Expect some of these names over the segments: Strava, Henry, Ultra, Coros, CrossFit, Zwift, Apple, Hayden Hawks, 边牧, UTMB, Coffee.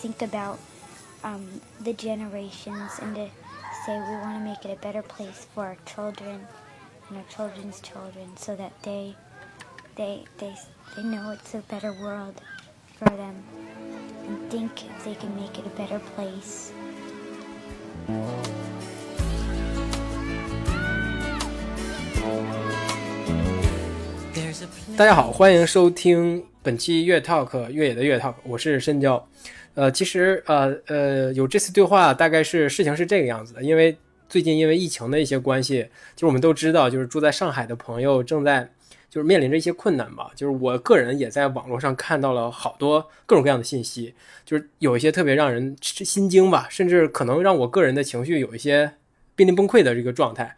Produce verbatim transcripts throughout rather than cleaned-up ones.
think about um, the generations and to say we want to make it a better place for our children and our children's children so that they they they, they know it's a better world for them and think if they can make it a better place. There's a place. 大家好，欢迎收听本期越 talk 越野的越 talk， 我是深交。呃，其实呃呃，有这次对话，大概是事情是这个样子的。因为最近因为疫情的一些关系，就是我们都知道，就是住在上海的朋友正在就是面临着一些困难吧。就是我个人也在网络上看到了好多各种各样的信息，就是有一些特别让人心惊吧，甚至可能让我个人的情绪有一些濒临崩溃的这个状态。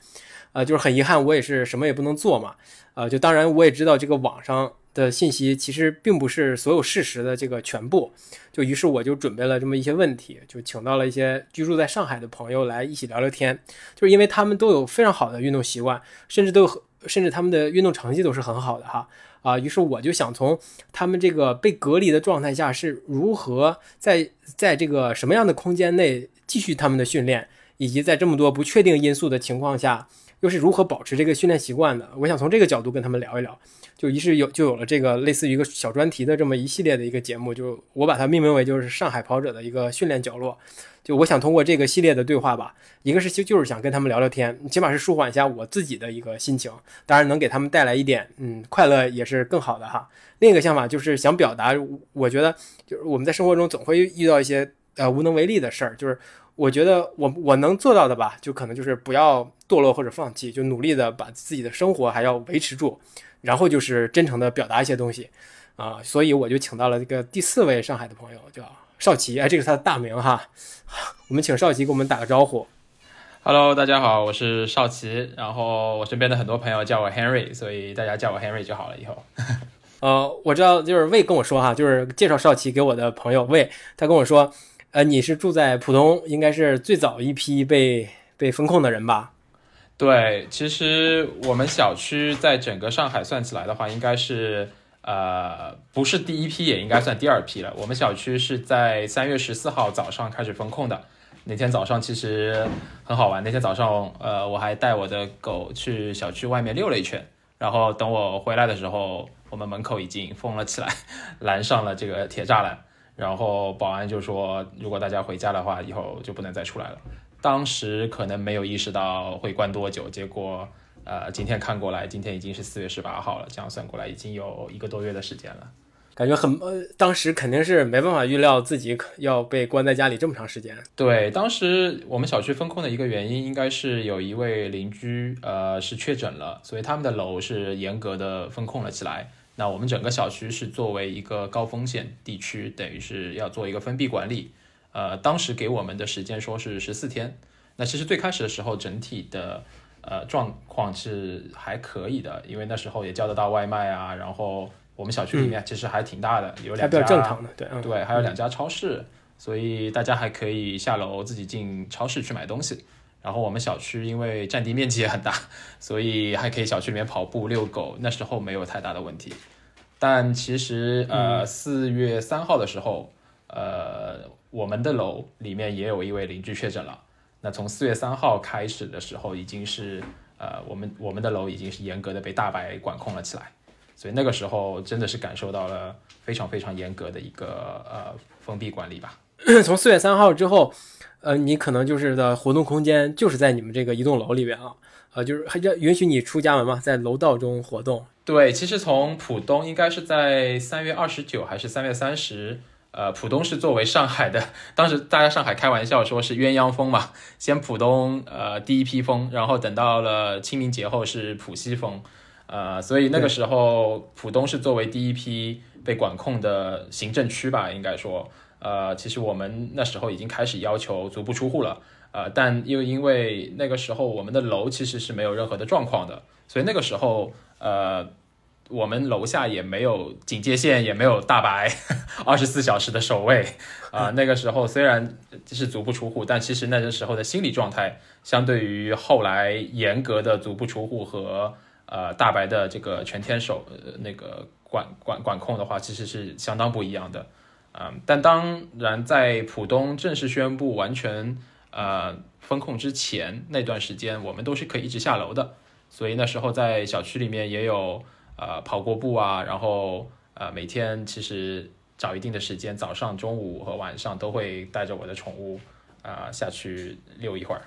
呃，就是很遗憾，我也是什么也不能做嘛。呃，就当然我也知道这个网上的信息其实并不是所有事实的这个全部，就于是我就准备了这么一些问题，就请到了一些居住在上海的朋友来一起聊聊天，就是因为他们都有非常好的运动习惯，甚至都有甚至他们的运动成绩都是很好的哈啊、呃，于是我就想从他们这个被隔离的状态下是如何在在这个什么样的空间内继续他们的训练，以及在这么多不确定因素的情况下又是如何保持这个训练习惯的，我想从这个角度跟他们聊一聊，就于是有就有了这个类似于一个小专题的这么一系列的一个节目，就我把它命名为就是上海跑者的一个训练角落。就我想通过这个系列的对话吧，一个是就是想跟他们聊聊天，起码是舒缓一下我自己的一个心情，当然能给他们带来一点嗯快乐也是更好的哈。另一个想法就是想表达，我觉得就是我们在生活中总会遇到一些呃无能为力的事儿，就是我觉得我我能做到的吧，就可能就是不要堕落或者放弃，就努力的把自己的生活还要维持住，然后就是真诚的表达一些东西啊、呃，所以我就请到了这个第四位上海的朋友叫少奇，哎，这个是他的大名哈，我们请少奇给我们打个招呼。Hello， 大家好，我是少奇，然后我身边的很多朋友叫我 Henry， 所以大家叫我 Henry 就好了以后。呃，我知道就是魏跟我说哈，就是介绍少奇给我的朋友魏，他跟我说。呃，你是住在浦东，应该是最早一批被被封控的人吧？对，其实我们小区在整个上海算起来的话，应该是呃不是第一批，也应该算第二批了。我们小区是在三月十四号早上开始封控的。那天早上其实很好玩，那天早上呃我还带我的狗去小区外面溜了一圈，然后等我回来的时候，我们门口已经封了起来，拦上了这个铁栅栏。然后保安就说，如果大家回家的话，以后就不能再出来了。当时可能没有意识到会关多久，结果呃，今天看过来，今天已经是四月十八号了，这样算过来已经有一个多月的时间了。感觉很呃，当时肯定是没办法预料自己要被关在家里这么长时间。对，当时我们小区封控的一个原因，应该是有一位邻居呃是确诊了，所以他们的楼是严格的封控了起来。那我们整个小区是作为一个高风险地区，等于是要做一个封闭管理。呃，当时给我们的时间说是十四天。那其实最开始的时候，整体的呃状况是还可以的，因为那时候也叫得到外卖啊，然后我们小区里面其实还挺大的，嗯、有两家还比较正常的，对、嗯、对，还有两家超市、嗯，所以大家还可以下楼自己进超市去买东西。然后我们小区因为占地面积也很大，所以还可以小区里面跑步遛狗，那时候没有太大的问题。但其实呃四月三号的时候，呃我们的楼里面也有一位邻居确诊了。那从四月三号开始的时候，已经是呃我们我们的楼已经是严格的被大白管控了起来，所以那个时候真的是感受到了非常非常严格的一个呃封闭管理吧。从四月三号之后。呃，你可能就是的活动空间就是在你们这个一栋楼里边啊，呃，就是还允许你出家门吗？在楼道中活动？对，其实从浦东应该是在三月二十九还是三月三十，呃，浦东是作为上海的，当时大家上海开玩笑说是鸳鸯封嘛，先浦东呃第一批封，然后等到了清明节后是浦西封，呃，所以那个时候浦东是作为第一批被管控的行政区吧，应该说。呃，其实我们那时候已经开始要求足不出户了，呃，但又因为那个时候我们的楼其实是没有任何的状况的，所以那个时候，呃，我们楼下也没有警戒线，也没有大白，二十四小时的守卫，啊、呃，那个时候虽然是足不出户，但其实那时候的心理状态，相对于后来严格的足不出户和呃大白的这个全天守、呃、那个管管管控的话，其实是相当不一样的。嗯，但当然在浦东正式宣布完全呃封控之前那段时间，我们都是可以一直下楼的，所以那时候在小区里面也有呃跑过步啊，然后呃每天其实找一定的时间，早上、中午和晚上都会带着我的宠物啊、呃、下去溜一会儿。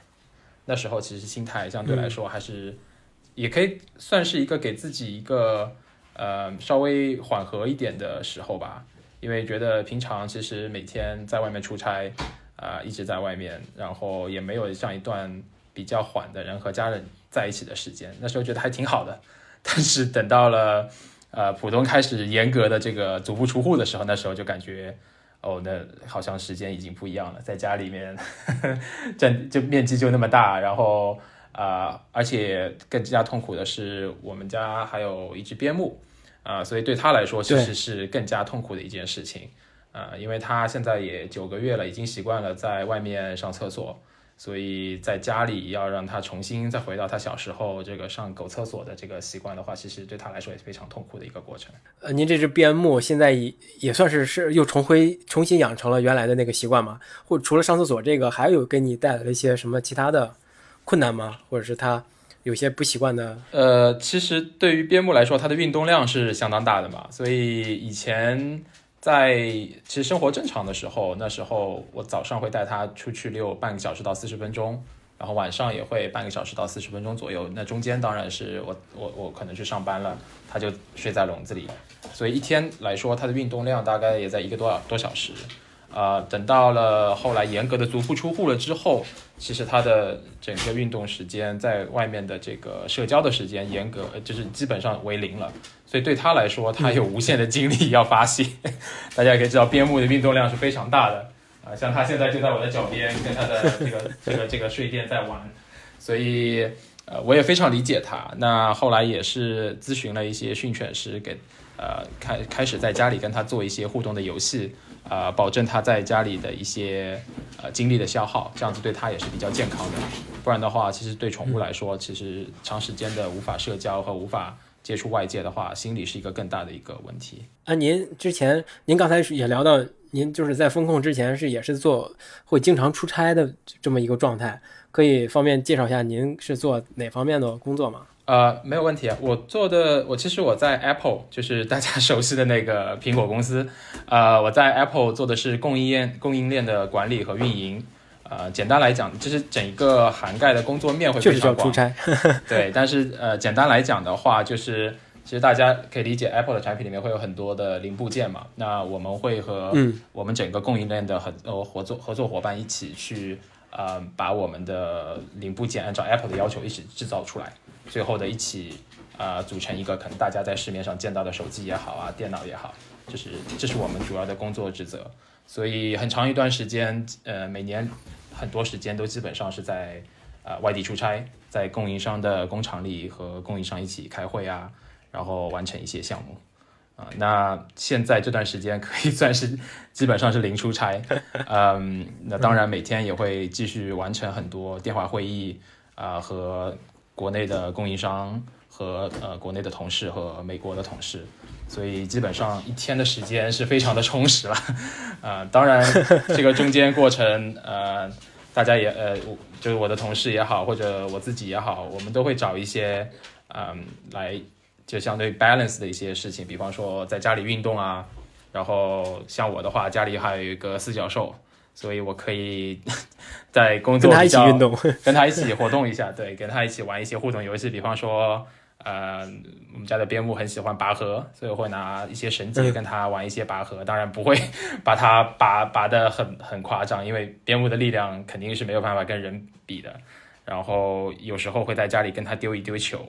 那时候其实心态相对来说还是、嗯、也可以算是一个给自己一个呃稍微缓和一点的时候吧。因为觉得平常其实每天在外面出差啊、呃，一直在外面，然后也没有像一段比较缓的人和家人在一起的时间，那时候觉得还挺好的。但是等到了呃浦东开始严格的这个足不出户的时候，那时候就感觉哦，那好像时间已经不一样了。在家里面占就面积就那么大，然后啊、呃，而且更加痛苦的是，我们家还有一只边牧。呃、所以对他来说其实是更加痛苦的一件事情、呃、因为他现在也九个月了，已经习惯了在外面上厕所，所以在家里要让他重新再回到他小时候这个上狗厕所的这个习惯的话，其实对他来说也非常痛苦的一个过程。呃，您这只边牧现在也算是是又重回重新养成了原来的那个习惯吗？或者除了上厕所这个，还有给你带来了一些什么其他的困难吗？或者是他有些不习惯的？呃，其实对于边牧来说，它的运动量是相当大的嘛，所以以前在其实生活正常的时候，那时候我早上会带它出去溜半个小时到四十分钟，然后晚上也会半个小时到四十分钟左右。那中间当然是我我我可能去上班了，它就睡在笼子里，所以一天来说，它的运动量大概也在一个多多小时。呃，等到了后来严格的足不出户了之后，其实他的整个运动时间在外面的这个社交的时间严格就是基本上为零了，所以对他来说他有无限的精力要发泄。大家也可以知道边牧的运动量是非常大的、呃、像他现在就在我的脚边跟他的这个这个这个睡垫在玩，所以呃我也非常理解他。那后来也是咨询了一些训犬师，给呃开开始在家里跟他做一些互动的游戏，呃，保证他在家里的一些呃精力的消耗，这样子对他也是比较健康的。不然的话，其实对宠物来说，其实长时间的无法社交和无法接触外界的话，心理是一个更大的一个问题。啊，您之前您刚才也聊到，您就是在封控之前是也是做会经常出差的这么一个状态，可以方便介绍一下您是做哪方面的工作吗？呃，没有问题啊。我做的，我其实我在 Apple， 就是大家熟悉的那个苹果公司。呃，我在 Apple 做的是供应链供应链的管理和运营。呃，简单来讲，就是整个涵盖的工作面会非常广。就是叫出差。对，但是呃，简单来讲的话，就是其实大家可以理解 Apple 的产品里面会有很多的零部件嘛。那我们会和我们整个供应链的合呃合作合作伙伴一起去呃把我们的零部件按照 Apple 的要求一起制造出来。最后的一起、呃、组成一个可能大家在市面上见到的手机也好啊，电脑也好，就是这是我们主要的工作职责。所以很长一段时间呃，每年很多时间都基本上是在、呃、外地出差，在供应商的工厂里和供应商一起开会啊，然后完成一些项目、呃、那现在这段时间可以算是基本上是零出差。嗯，那当然每天也会继续完成很多电话会议啊、呃、和国内的供应商和呃国内的同事和美国的同事，所以基本上一天的时间是非常的充实了。呃，当然这个中间过程呃，大家也呃，就是我的同事也好，或者我自己也好，我们都会找一些嗯、呃、来就相对 balance 的一些事情，比方说在家里运动啊，然后像我的话，家里还有一个四脚兽。所以我可以在工作比较跟他一起运动，跟他一起活动一下，对，跟他一起玩一些互动游戏，比方说，呃，我们家的边牧很喜欢拔河，所以我会拿一些绳结跟他玩一些拔河，嗯、当然不会把他拔拔得很很夸张，因为边牧的力量肯定是没有办法跟人比的。然后有时候会在家里跟他丢一丢球。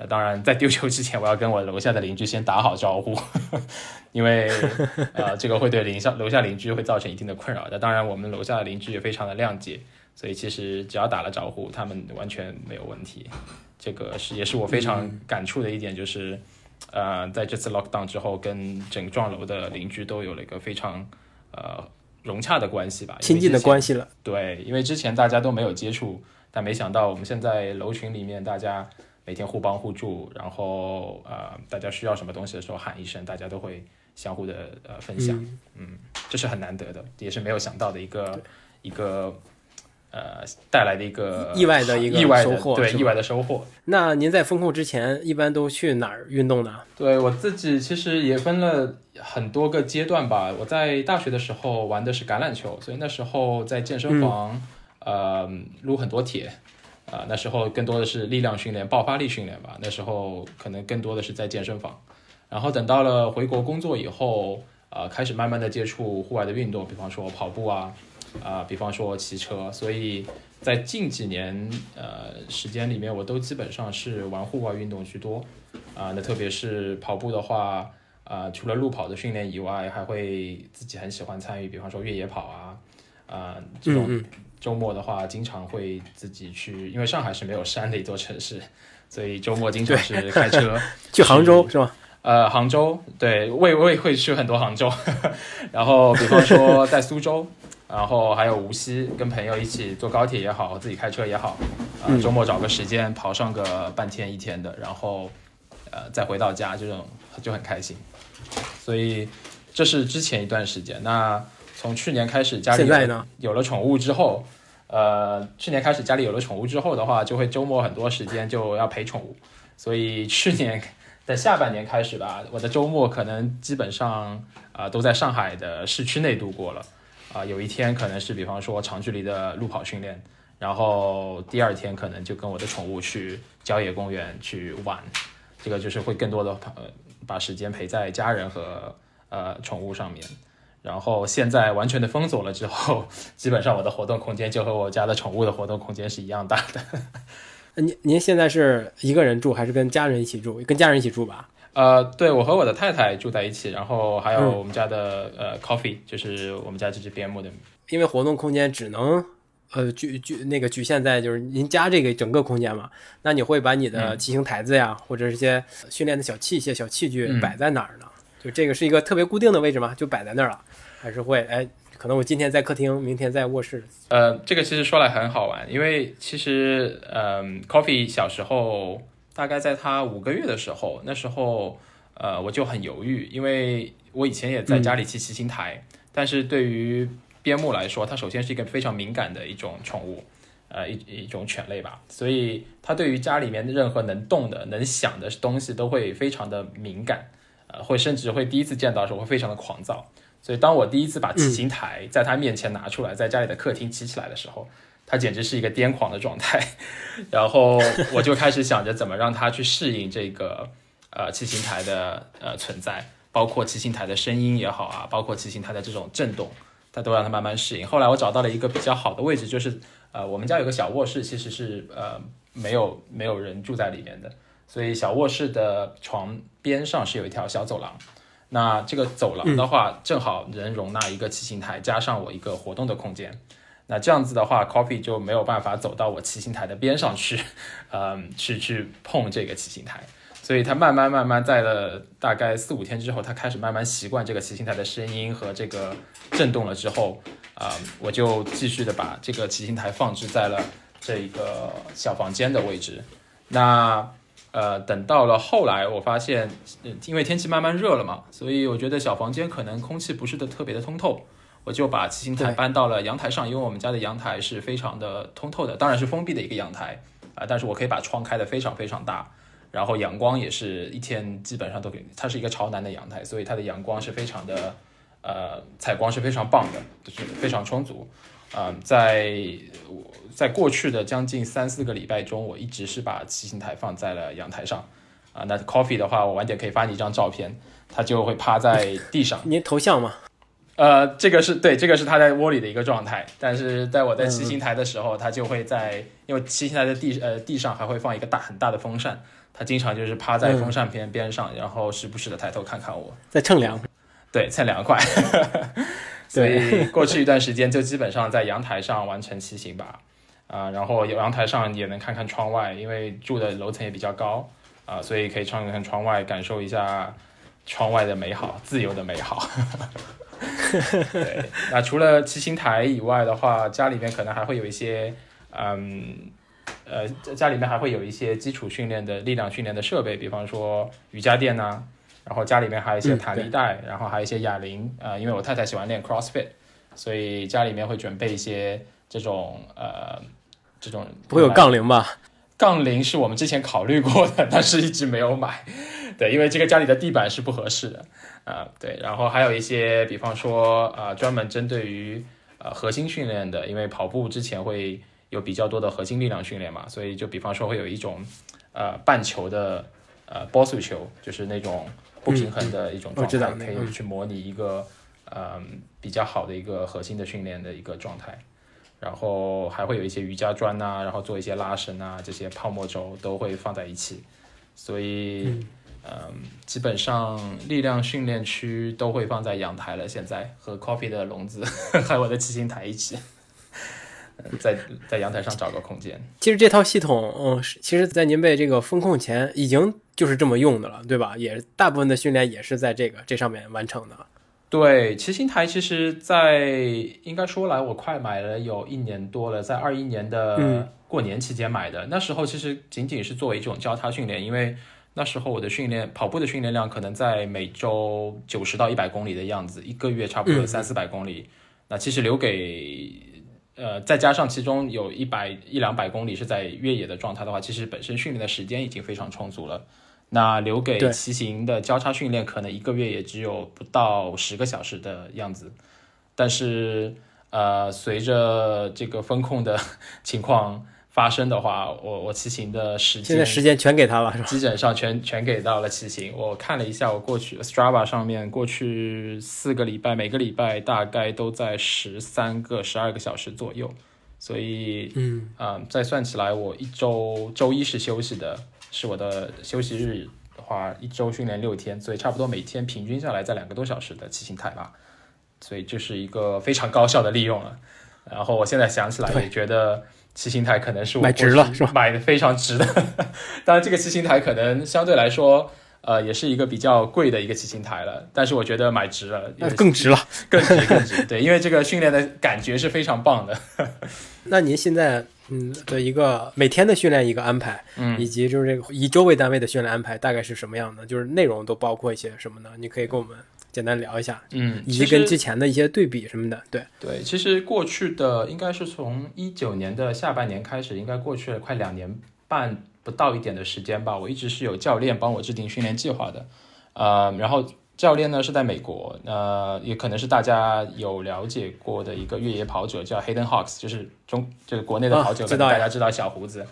那当然，在丢球之前，我要跟我楼下的邻居先打好招呼，因为呃，这个会对邻下楼下邻居会造成一定的困扰。那当然，我们楼下的邻居也非常的谅解，所以其实只要打了招呼，他们完全没有问题。这个是也是我非常感触的一点，就是呃，在这次 lockdown 之后，跟整幢楼的邻居都有了一个非常呃融洽的关系吧，亲近的关系了。对，因为之前大家都没有接触，但没想到我们现在楼群里面大家每天互帮互助，然后呃，大家需要什么东西的时候喊一声，大家都会相互的呃分享。嗯，嗯这是很难得的，也是没有想到的一个一个呃带来的一个意外的一个收获，对，意外的收获。那您在风控之前一般都去哪儿运动呢？对，我自己其实也分了很多个阶段吧。我在大学的时候玩的是橄榄球，所以那时候在健身房、嗯、呃撸很多铁啊、呃，那时候更多的是力量训练、爆发力训练吧。那时候可能更多的是在健身房。然后等到了回国工作以后，啊、呃，开始慢慢的接触户外的运动，比方说跑步啊。啊、呃，比方说骑车，所以在近几年呃时间里面，我都基本上是玩户外运动居多啊、呃。那特别是跑步的话，啊、呃，除了路跑的训练以外，还会自己很喜欢参与，比方说越野跑啊，啊、呃、这种周末的话，经常会自己去，因为上海是没有山的一座城市，所以周末经常是开车去杭州是吗？呃，杭州对，我我也会去很多杭州，然后比方说在苏州。然后还有无锡，跟朋友一起坐高铁也好，自己开车也好，啊、呃，周末找个时间跑上个半天一天的，然后，呃，再回到家，这种就很开心。所以这是之前一段时间。那从去年开始，家里有了宠物之后，呃，去年开始家里有了宠物之后的话，就会周末很多时间就要陪宠物。所以去年的下半年开始吧，我的周末可能基本上啊、呃、都在上海的市区内度过了。啊、呃，有一天可能是比方说长距离的路跑训练，然后第二天可能就跟我的宠物去郊野公园去玩，这个就是会更多的、呃、把时间陪在家人和呃宠物上面。然后现在完全的封锁了之后，基本上我的活动空间就和我家的宠物的活动空间是一样大的。您您现在是一个人住还是跟家人一起住？跟家人一起住吧。呃，对，我和我的太太住在一起，然后还有我们家的、嗯、呃 ，Coffee， 就是我们家这只边牧的。因为活动空间只能呃局局那个局限在就是您家这个整个空间嘛，那你会把你的骑行台子呀，嗯、或者是些训练的小器械、小器具摆在哪儿呢？嗯、就这个是一个特别固定的位置吗？就摆在那儿了，还是会哎，可能我今天在客厅，明天在卧室？呃，这个其实说来很好玩，因为其实嗯、呃、，Coffee 小时候。大概在他五个月的时候，那时候，呃，我就很犹豫，因为我以前也在家里骑骑行台，嗯、但是对于边牧来说，它首先是一个非常敏感的一种宠物，呃，一一种犬类吧，所以它对于家里面任何能动的、能想的东西都会非常的敏感，呃，会甚至会第一次见到的时候会非常的狂躁，所以当我第一次把骑行台在它面前拿出来，嗯、在家里的客厅骑起来的时候。他简直是一个癫狂的状态，然后我就开始想着怎么让他去适应这个呃骑行台的呃存在，包括骑行台的声音也好啊，包括骑行台的这种震动，他都让他慢慢适应。后来我找到了一个比较好的位置，就是呃我们家有个小卧室，其实是呃没有没有人住在里面的，所以小卧室的床边上是有一条小走廊。那这个走廊的话，正好能容纳一个骑行台，加上我一个活动的空间。那这样子的话 ，Coffee 就没有办法走到我骑行台的边上去，嗯，去去碰这个骑行台，所以他慢慢慢慢在了大概四五天之后，他开始慢慢习惯这个骑行台的声音和这个震动了之后，啊、嗯，我就继续的把这个骑行台放置在了这个小房间的位置。那呃，等到了后来，我发现，因为天气慢慢热了嘛，所以我觉得小房间可能空气不是的特别的通透。我就把骑行台搬到了阳台上，因为我们家的阳台是非常的通透的，当然是封闭的一个阳台、呃、但是我可以把窗开得非常非常大，然后阳光也是一天基本上都给，它是一个朝南的阳台，所以它的阳光是非常的呃，采光是非常棒的，就是非常充足、呃、在在过去的将近三四个礼拜中，我一直是把骑行台放在了阳台上啊、呃。那 Coffee 的话，我晚点可以发你一张照片，它就会趴在地上。您头像吗？呃，这个是对，这个是他在窝里的一个状态，但是在我在骑行台的时候，他就会在，因为骑行台的地呃地上还会放一个大很大的风扇，他经常就是趴在风扇边边上，嗯、然后时不时的抬头看看我，在乘凉，对，蹭凉快，所以过去一段时间就基本上在阳台上完成骑行吧，啊、呃，然后阳台上也能看看窗外，因为住的楼层也比较高啊、呃，所以可以看看窗外，感受一下窗外的美好，自由的美好。对，那除了骑行台以外的话，家里面可能还会有一些，嗯，呃，家里面还会有一些基础训练的力量训练的设备，比方说瑜伽垫呐、啊，然后家里面还有一些弹力带、嗯、然后还有一些哑铃、呃、因为我太太喜欢练 CrossFit， 所以家里面会准备一些这种呃这种，不会有杠铃吧？杠铃是我们之前考虑过的，但是一直没有买。对，因为这个家里的地板是不合适的啊、呃。对，然后还有一些，比方说啊、呃，专门针对于呃核心训练的，因为跑步之前会有比较多的核心力量训练嘛，所以就比方说会有一种呃半球的呃波速球，就是那种不平衡的一种状态，嗯、可以去模拟一个嗯、呃、比较好的一个核心的训练的一个状态。然后还会有一些瑜伽砖啊，然后做一些拉伸啊，这些泡沫轴都会放在一起，所以、嗯呃、基本上力量训练区都会放在阳台了，现在和 Coffee 的笼子还有我的骑行台一起，在在阳台上找个空间。其实这套系统嗯，其实在您被这个风控前已经就是这么用的了，对吧？也大部分的训练也是在这个这上面完成的。对，骑行台其实在应该说来我快买了有一年多了，在二一年的过年期间买的、嗯、那时候其实仅仅是作为一种交叉训练，因为那时候我的训练跑步的训练量可能在每周九十到一百公里的样子，一个月差不多三四百公里、嗯、那其实留给呃，再加上其中有一百一两百公里是在越野的状态的话，其实本身训练的时间已经非常充足了，那留给骑行的交叉训练可能一个月也只有不到十个小时的样子。但是呃，随着这个风控的情况发生的话，我我骑行的时间现在时间全给他了，是吧？基本上全全给到了骑行。我看了一下，我过去 Strava 上面过去四个礼拜，每个礼拜大概都在十三个十二个小时左右，所以嗯啊、呃，再算起来，我一周周一是休息的。是我的休息日的话，一周训练六天，所以差不多每天平均下来在两个多小时的骑行台吧，所以这是一个非常高效的利用了。然后我现在想起来也觉得骑行台可能是我买值了，是吧？买的非常值的。当然，这个骑行台可能相对来说，呃，也是一个比较贵的一个骑行台了，但是我觉得买值了，更值了，更值更值。对，因为这个训练的感觉是非常棒的。那您现在？嗯，的一个每天的训练一个安排，嗯，以及就是这个以周为单位的训练安排大概是什么样的？就是内容都包括一些什么呢？你可以跟我们简单聊一下，嗯，以及跟之前的一些对比什么的。对对，其实过去的应该是从一九年的下半年开始，应该过去了快两年半不到一点的时间吧，我一直是有教练帮我制定训练计划的，呃，然后教练呢是在美国，呃，也可能是大家有了解过的一个越野跑者叫 Hayden Hawks， 就是中这个国内的跑者，跟大家知道小胡子。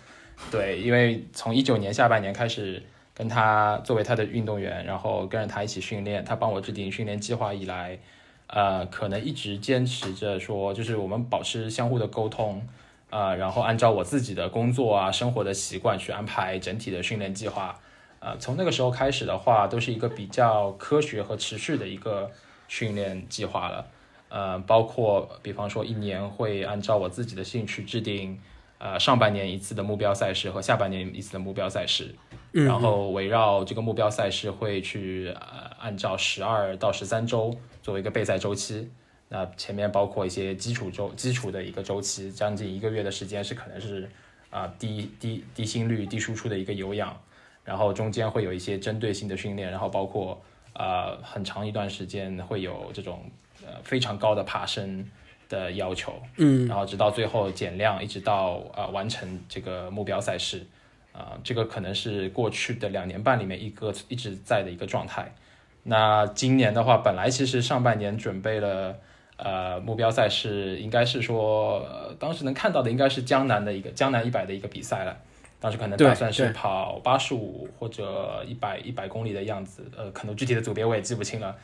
对，因为从一九年下半年开始跟他作为他的运动员，然后跟着他一起训练，他帮我制定训练计划以来，呃，可能一直坚持着说，就是我们保持相互的沟通，呃，然后按照我自己的工作啊、生活的习惯去安排整体的训练计划。呃，从那个时候开始的话，都是一个比较科学和持续的一个训练计划了。呃，包括比方说一年会按照我自己的兴趣制定，呃，上半年一次的目标赛事和下半年一次的目标赛事，嗯嗯，然后围绕这个目标赛事会去、呃、按照十二到十三周作为一个备赛周期。那前面包括一些基础周基础的一个周期，将近一个月的时间是可能是啊、呃、低低低心率、低输出的一个有氧。然后中间会有一些针对性的训练，然后包括呃很长一段时间会有这种呃非常高的爬升的要求，嗯，然后直到最后减量，一直到呃完成这个目标赛事，啊、呃，这个可能是过去的两年半里面一个一直在的一个状态。那今年的话，本来其实上半年准备了呃目标赛事，应该是说、呃、当时能看到的应该是江南的一个江南一百的一个比赛了。当时可能打算是跑八十五或者一百一百公里的样子，呃，可能具体的组别我也记不清了，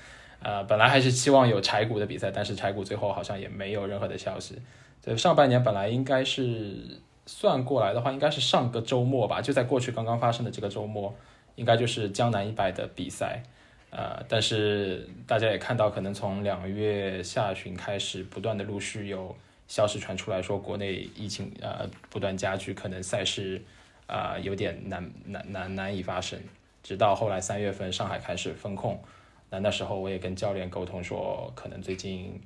呃，本来还是期望有柴谷的比赛，但是柴谷最后好像也没有任何的消息。所以上半年本来应该是算过来的话，应该是上个周末吧，就在过去刚刚发生的这个周末，应该就是江南一百的比赛，呃，但是大家也看到，可能从两月下旬开始，不断的陆续有消息传出来说，国内疫情呃不断加剧，可能赛事。啊、呃，有点难难难难以发生，直到后来三月份上海开始封控，那那时候我也跟教练沟通说，可能最近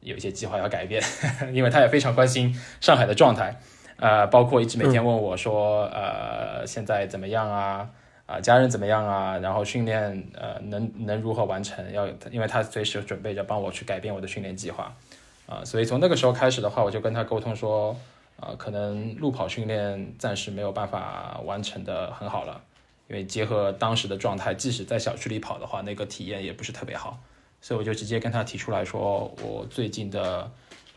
有一些计划要改变，呵呵，因为他也非常关心上海的状态，呃，包括一直每天问我说，呃，现在怎么样啊？啊、呃、家人怎么样啊，然后训练呃能能如何完成，要因为他随时准备着帮我去改变我的训练计划啊、呃、所以从那个时候开始的话，我就跟他沟通说啊、呃、可能路跑训练暂时没有办法完成的很好了，因为结合当时的状态，即使在小区里跑的话，那个体验也不是特别好，所以我就直接跟他提出来说，我最近的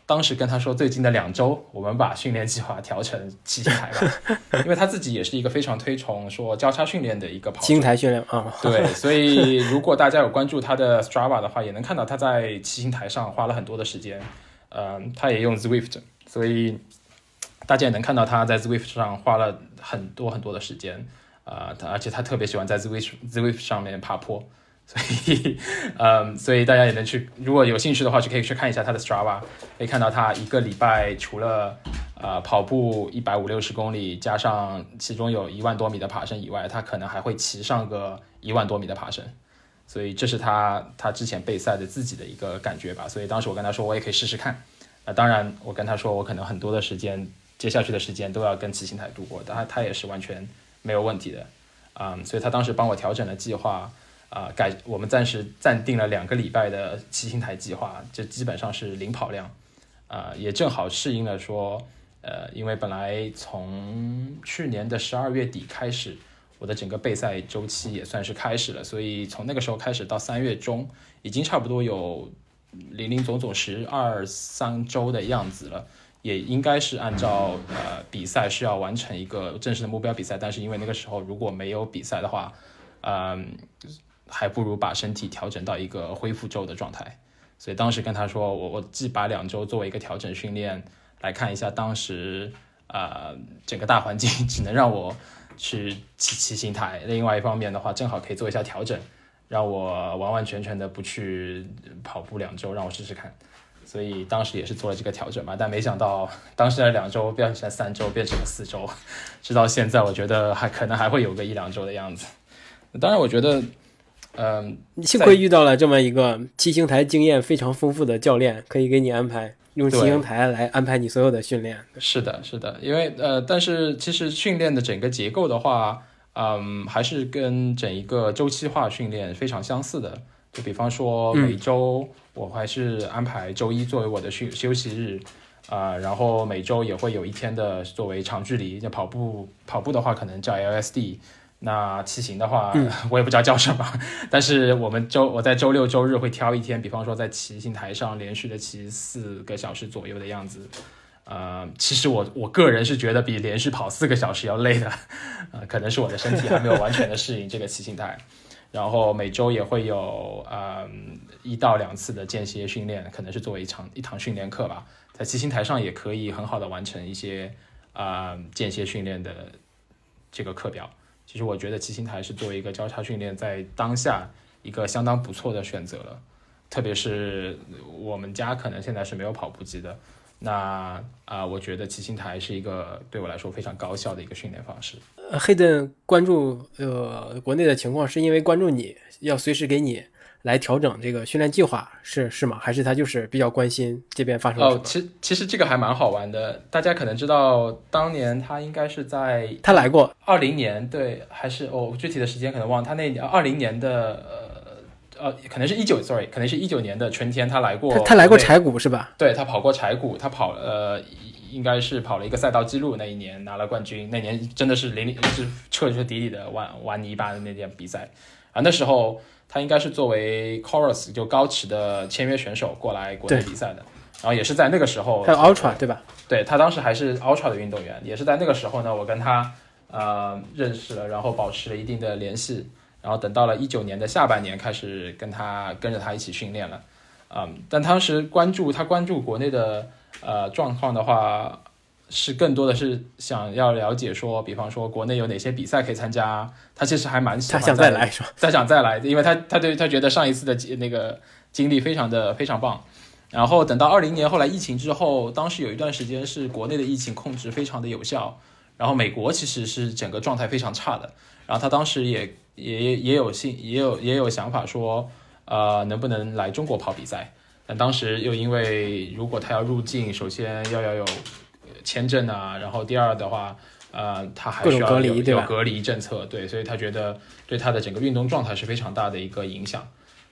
当时跟他说最近的两周我们把训练计划调成骑行台吧，因为他自己也是一个非常推崇说交叉训练的一个跑者，骑行台训练啊，对，所以如果大家有关注他的 Strava 的话，也能看到他在骑行台上花了很多的时间，嗯，他也用 Zwift， 所以大家也能看到他在 Zwift 上花了很多很多的时间，呃、而且他特别喜欢在 Zwift, Zwift 上面爬坡，所以、嗯、所以大家也能去，如果有兴趣的话就可以去看一下他的 Strava， 可以看到他一个礼拜除了、呃、跑步一百五十六十公里加上其中有一万多米的爬升以外，他可能还会骑上个一万多米的爬升，所以这是他他之前备赛的自己的一个感觉吧。所以当时我跟他说我也可以试试看、呃、当然我跟他说我可能很多的时间接下去的时间都要跟骑行台度过，但 他, 他也是完全没有问题的、嗯、所以他当时帮我调整了计划、呃、改我们暂时暂定了两个礼拜的骑行台计划，这基本上是零跑量、呃、也正好适应了说、呃、因为本来从去年的十二月底开始，我的整个备赛周期也算是开始了，所以从那个时候开始到三月中已经差不多有零零总总十二三周的样子了，也应该是按照、呃、比赛是要完成一个正式的目标比赛，但是因为那个时候如果没有比赛的话、呃、还不如把身体调整到一个恢复周的状态，所以当时跟他说 我, 我既把两周作为一个调整训练来看一下当时、呃、整个大环境只能让我去骑骑行台，另外一方面的话正好可以做一下调整，让我完完全全的不去跑步两周，让我试试看，所以当时也是做了这个调整嘛，但没想到当时的两周变成三周，变成了四周，直到现在我觉得还可能还会有个一两周的样子。当然我觉得嗯、呃，幸亏遇到了这么一个骑行台经验非常丰富的教练，可以给你安排用骑行台来安排你所有的训练。是的是的，因为呃，但是其实训练的整个结构的话嗯、呃，还是跟整一个周期化训练非常相似的，就比方说每周我还是安排周一作为我的休息日、呃、然后每周也会有一天的作为长距离，就跑步跑步的话可能叫 L S D， 那骑行的话我也不知道叫什么、嗯、但是我们周我在周六周日会挑一天，比方说在骑行台上连续的骑四个小时左右的样子，呃，其实我我个人是觉得比连续跑四个小时要累的、呃、可能是我的身体还没有完全的适应这个骑行台然后每周也会有、嗯、一到两次的间歇训练，可能是作为一场一堂训练课吧，在骑行台上也可以很好的完成一些、嗯、间歇训练的这个课表。其实我觉得骑行台是作为一个交叉训练在当下一个相当不错的选择了，特别是我们家可能现在是没有跑步机的，那、呃、我觉得骑行台是一个对我来说非常高效的一个训练方式。Hayden关注、呃、国内的情况是因为关注你要随时给你来调整这个训练计划 是, 是吗？还是他就是比较关心这边发生了什么、哦、其, 其实这个还蛮好玩的，大家可能知道当年他应该是在他来过二零年，对，还是我、哦、具体的时间可能忘了，他那二零年的、呃呃、可能是19 sorry 可能是19年的春天他来过 他, 他来过柴谷是吧？对，他跑过柴谷，他跑呃应该是跑了一个赛道记录，那一年拿了冠军，那年真的是零是彻彻底底的玩玩泥巴的那件比赛啊。那时候他应该是作为 Coros 就高驰的签约选手过来国内比赛的，然后也是在那个时候还有 Ultra 对吧？对，他当时还是 Ultra 的运动员，也是在那个时候呢我跟他呃认识了，然后保持了一定的联系，然后等到了一九年的下半年开始跟他跟着他一起训练了。嗯，但当时关注他关注国内的呃，状况的话是更多的是想要了解说，比方说国内有哪些比赛可以参加，他其实还蛮喜欢他想再来是吧？他想再来，因为他他对他觉得上一次的那个经历非常的非常棒。然后等到二零年后来疫情之后，当时有一段时间是国内的疫情控制非常的有效，然后美国其实是整个状态非常差的，然后他当时也也也有信也有也有想法说，呃，能不能来中国跑比赛？但当时又因为如果他要入境，首先要要有签证啊，然后第二的话呃，他还需要隔离，对吧？有隔离政策，对，所以他觉得对他的整个运动状态是非常大的一个影响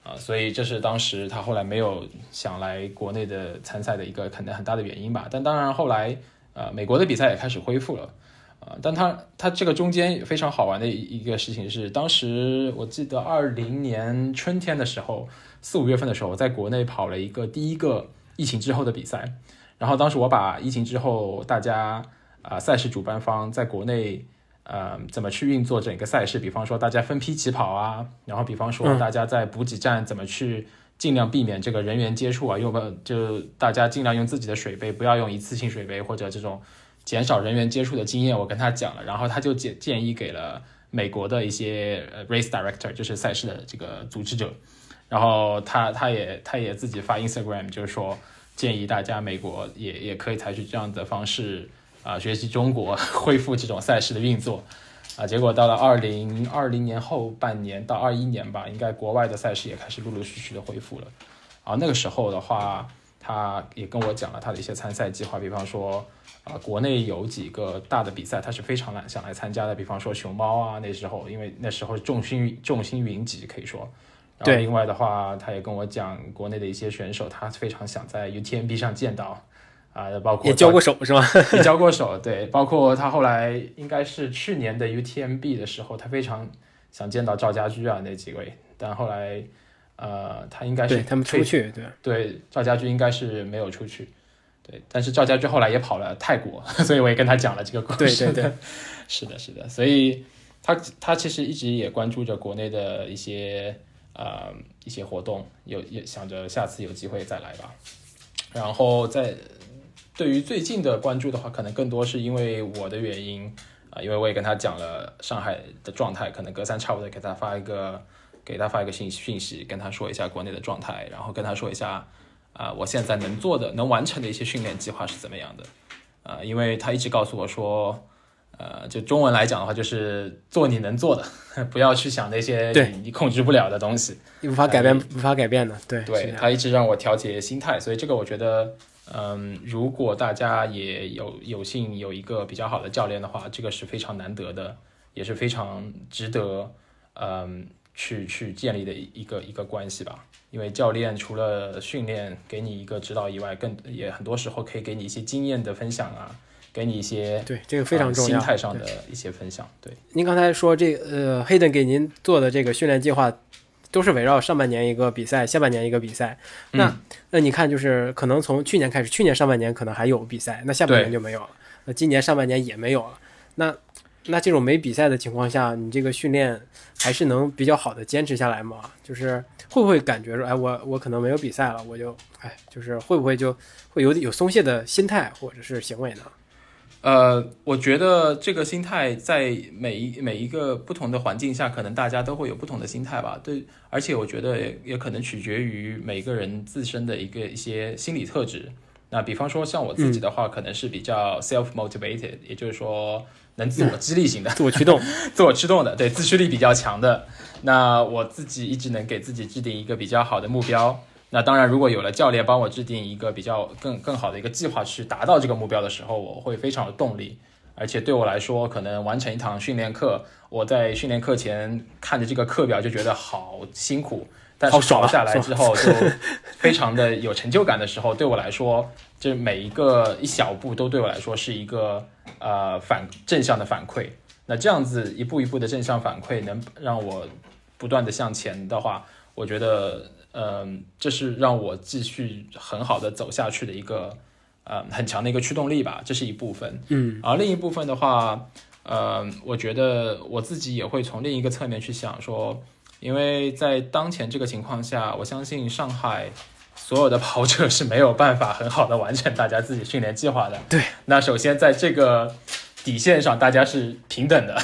啊、呃，所以这是当时他后来没有想来国内的参赛的一个可能很大的原因吧。但当然后来呃，美国的比赛也开始恢复了啊、呃，但他他这个中间非常好玩的一个事情是，当时我记得二零年春天的时候，四五月份的时候，我在国内跑了一个第一个疫情之后的比赛，然后当时我把疫情之后大家。啊，赛事主办方在国内，呃，怎么去运作整个赛事？比方说大家分批起跑啊，然后比方说大家在补给站怎么去尽量避免这个人员接触啊，用不就大家尽量用自己的水杯，不要用一次性水杯或者这种减少人员接触的经验，我跟他讲了，然后他就建建议给了美国的一些 race director， 就是赛事的这个组织者，然后他他也他也自己发 Instagram， 就是说建议大家美国也也可以采取这样的方式。啊，学习中国恢复这种赛事的运作，啊，结果到了二零二零年后半年到二一年吧，应该国外的赛事也开始陆陆续续的恢复了。啊，那个时候的话，他也跟我讲了他的一些参赛计划，比方说，啊，国内有几个大的比赛他是非常想来参加的，比方说熊猫啊，那时候因为那时候众星众星云集可以说。然后另外的话，他也跟我讲国内的一些选手，他非常想在 U T M B 上见到。啊，包括也交过手是吧？也交过手，对，包括他后来应该是去年的 U T M B 的时候，他非常想见到赵家驹啊那几位，但后来呃，他应该是对他们出去，对对，赵家驹应该是没有出去，对，但是赵家驹后来也跑了泰国，所以我也跟他讲了这个故事，对对对，是的，是的，所以他他其实一直也关注着国内的一些呃一些活动，有也想着下次有机会再来吧，然后再。对于最近的关注的话，可能更多是因为我的原因啊、呃，因为我也跟他讲了上海的状态，可能隔三差五的给他发一个，给他发一个信息讯息，跟他说一下国内的状态，然后跟他说一下啊、呃，我现在能做的、能完成的一些训练计划是怎么样的啊、呃，因为他一直告诉我说，呃，就中文来讲的话，就是做你能做的，不要去想那些你控制不了的东西，你无法改变、呃、无法改变的，对对，他一直让我调节心态，所以这个我觉得。嗯，如果大家也有有幸有一个比较好的教练的话，这个是非常难得的，也是非常值得，嗯，去去建立的一个一个关系吧。因为教练除了训练给你一个指导以外，更也很多时候可以给你一些经验的分享啊，给你一些对这个非常重要、呃、心态上的一些分享。对，对您刚才说这呃Hayden给您做的这个训练计划。都是围绕上半年一个比赛，下半年一个比赛。那、嗯、那你看，就是可能从去年开始，去年上半年可能还有比赛，那下半年就没有了。那今年上半年也没有了。那那这种没比赛的情况下，你这个训练还是能比较好的坚持下来吗？就是会不会感觉说，哎，我我可能没有比赛了，我就哎，就是会不会就会有有松懈的心态或者是行为呢？呃，我觉得这个心态在每一每一个不同的环境下，可能大家都会有不同的心态吧。对，而且我觉得 也, 也可能取决于每个人自身的一个一些心理特质。那比方说像我自己的话，嗯、可能是比较 self motivated， 也就是说能自我激励型的、嗯、自我驱动、自我驱动的，对，自驱力比较强的。那我自己一直能给自己制定一个比较好的目标。那当然，如果有了教练帮我制定一个比较更更好的一个计划去达到这个目标的时候，我会非常有动力。而且对我来说，可能完成一堂训练课，我在训练课前看着这个课表就觉得好辛苦，但是跑下来之后就非常的有成就感的时候，对我来说，这每一个一小步都对我来说是一个呃反正向的反馈。那这样子一步一步的正向反馈，能让我不断的向前的话，我觉得。嗯，这是让我继续很好的走下去的一个，呃，很强的一个驱动力吧，这是一部分。嗯，而另一部分的话，呃，我觉得我自己也会从另一个侧面去想说，因为在当前这个情况下，我相信上海所有的跑者是没有办法很好的完成大家自己训练计划的。对，那首先在这个底线上，大家是平等的。